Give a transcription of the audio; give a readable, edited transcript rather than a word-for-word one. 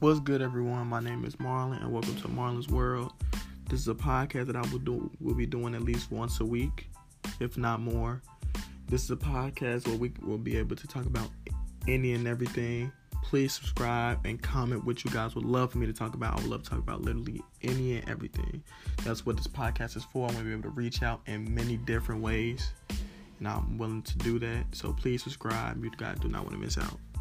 What's good, everyone? My name is Marlon, and welcome to Marlon's World. This is a podcast that I will be doing at least once a week, if not more. This is a podcast where we will be able to talk about any and everything. Please subscribe and comment what you guys would love for me to talk about. I would love to talk about literally any and everything. That's what this podcast is for. I'm going to be able to reach out in many different ways, and I'm willing to do that. So please subscribe. You guys do not want to miss out.